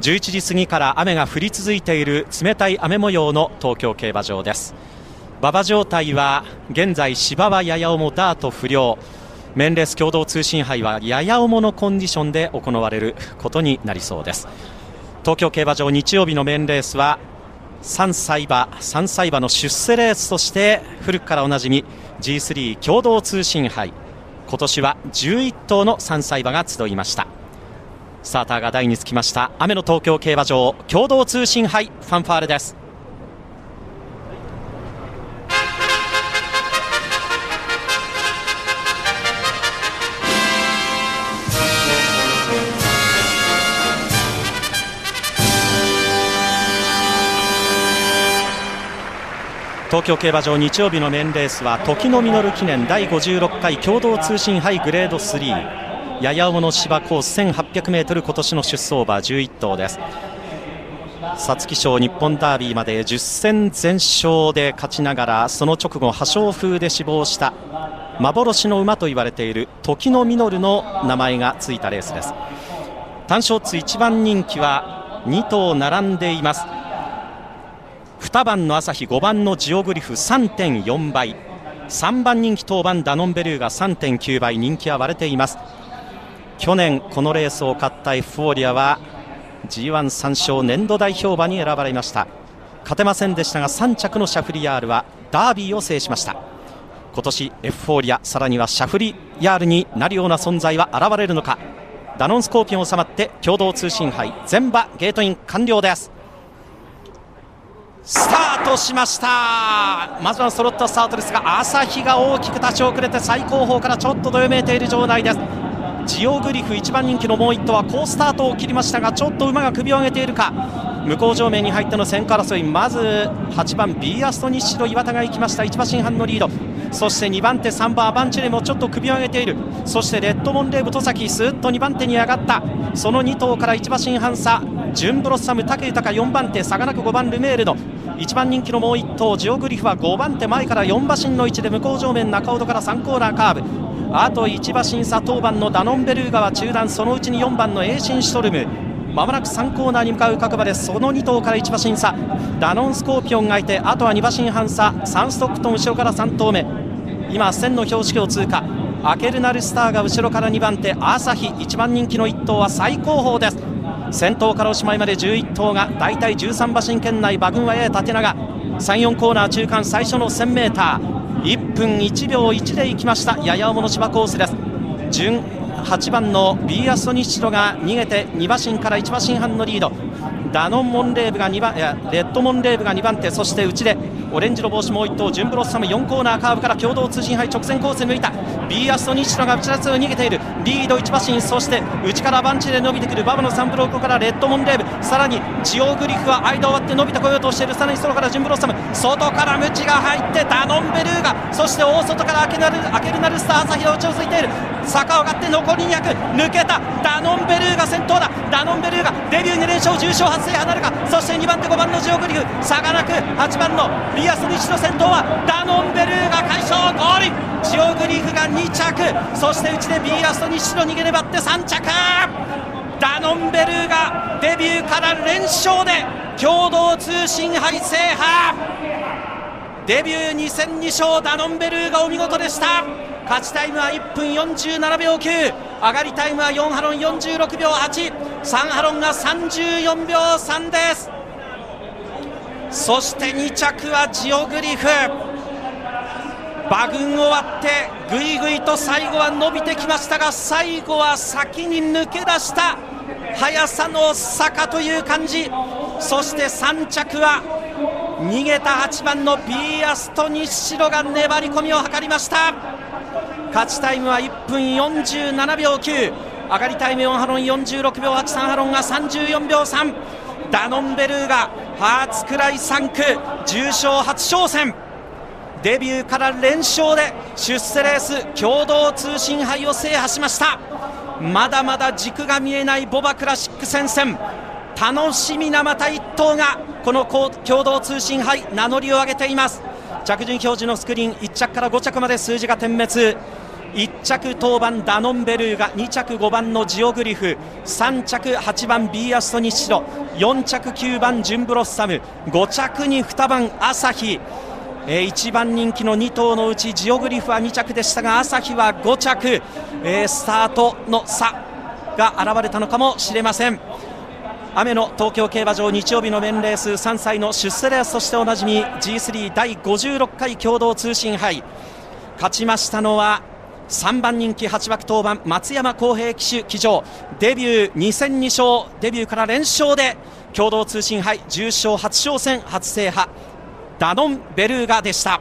11時過ぎから雨が降り続いている冷たい雨模様の東京競馬場です。馬場状態は現在芝はやや重、ダート不良、メンレース共同通信杯はやや重のコンディションで行われることになりそうです。東京競馬場日曜日のメンレースは3歳馬の出世レースとして古くからおなじみ G3 共同通信杯、今年は11頭の3歳馬が集いました。スターターが台につきました。雨の東京競馬場共同通信杯、ファンファーレです。東京競馬場日曜日のメインレースは時の実記念第56回共同通信杯グレード3、やや重の芝コース 1800m、 今年の出走馬11頭です。皐月賞日本ダービーまで10戦全勝で勝ちながら、その直後破傷風で死亡した幻の馬と言われている時の実の名前がついたレースです。単勝通1番人気は2頭並んでいます。2番の朝日、5番のジオグリフ 3.4 倍、3番人気当番ダノンベルーが 3.9 倍、人気は割れています。去年このレースを勝ったエフフォーリアは G13 勝、年度代表馬に選ばれました。勝てませんでしたが3着のシャフリヤールはダービーを制しました。今年エフフォーリア、さらにはシャフリヤールになるような存在は現れるのか。ダノンスコーピオン収まって共同通信杯全馬ゲートイン完了です。スタートしました。まずは揃ったスタートですが、朝日が大きく立ち遅れて最後方からちょっとどよめいている状態です。ジオグリフ1番人気のもう1頭は好スタートを切りましたが、ちょっと馬が首を上げているか。向こう上面に入っての先行争い、まず8番ビーアストニッシュの岩田が行きました。1馬身半のリード、そして2番手3番アバンチュレもちょっと首を上げている。そしてレッドモンレーブ戸崎スーッと2番手に上がった。その2頭から1馬身半差、ジュンブロッサム武豊4番手、サガナク5番ルメールの1番人気のもう1頭ジオグリフは5番手前から4馬身の位置で、向こう上面中ほどから3コーナーカーブ、あと1馬身差、当番のダノンベルーガは中段、そのうちに4番のエーシンシュトルム、まもなく3コーナーに向かう各馬です。その2頭から1馬身差、ダノンスコーピオンがいて、あとは2馬身半差、サンストックトン後ろから3頭目、今1000の標識を通過、アケルナルスターが後ろから2番手朝日、1番人気の1頭は最後方です。先頭からおしまいまで11頭がだいたい13馬身圏内、馬群はやや縦長、3、4コーナー中間、最初の 1000m、1分1秒1で行きました。やや重の芝コースです。順8番のビーアストニッシュが逃げて2馬身から1馬身半のリード、ダノンモンレーブがレッドモンレーブが2番手、そして内でオレンジの帽子もう1頭ジュンブロッサム、4コーナーカーブから共同通信杯直線コースに向いた。ビーアストニッシュが内らつを逃げている、リード1馬身、そして内からアバンチで伸びてくる馬場の3ブロックからレッドモンレーブ、さらにジオグリフは間を割って伸びてこようとしている。さらに外からジュンブロッサム、外からムチが入ってダノンベルーガ、そして大外からアケルナルスター朝日が落ち着いている。坂を上がって残り200、抜けたダノンベルーガ先頭だ。ダノンベルーガデビュー2連勝、重賞初制覇なるか。そして2番手5番のジオグリフ、差がなく8番のビアスニッシュの先頭はダノンベルーガ快勝、ゴールジオグリフが2着、そしてうちでビアスニッシュの逃げ粘って3着。ダノンベルーガデビューから連勝で共同通信杯制覇、デビュー2戦2勝、ダノンベルーガお見事でした。勝ちタイムは1分47秒9、上がりタイムは4ハロン46秒8、3ハロンが34秒3です。そして2着はジオグリフ、馬群を割ってぐいぐいと最後は伸びてきましたが、最後は先に抜け出した速さの坂という感じ。そして3着は逃げた8番のビーアストニッシロが粘り込みを図りました。勝ちタイムは1分47秒9、上がりタイム4ハロン46秒8、3ハロンが34秒3、ダノンベルーガ初くらい3区重賞初挑戦、デビューから連勝で出世レース共同通信杯を制覇しました。まだまだ軸が見えない牡馬クラシック戦線、楽しみなまた1頭がこの共同通信杯名乗りを上げています。着順表示のスクリーン、1着から5着まで数字が点滅、1着当番ダノンベルーガ、2着5番のジオグリフ、3着8番ビーアストニッシロ、4着9番ジュンブロッサム、5着に2番アサヒ、1番人気の2頭のうちジオグリフは2着でしたが、アサヒは5着、スタートの差が現れたのかもしれません。雨の東京競馬場、日曜日のメンレース、3歳の出世レースとしておなじみ G3 第56回共同通信杯、勝ちましたのは3番人気8枠当番松山公平騎手騎乗、デビュー2戦2勝、デビューから連勝で共同通信杯重賞初挑戦初制覇、ダノンベルーガでした。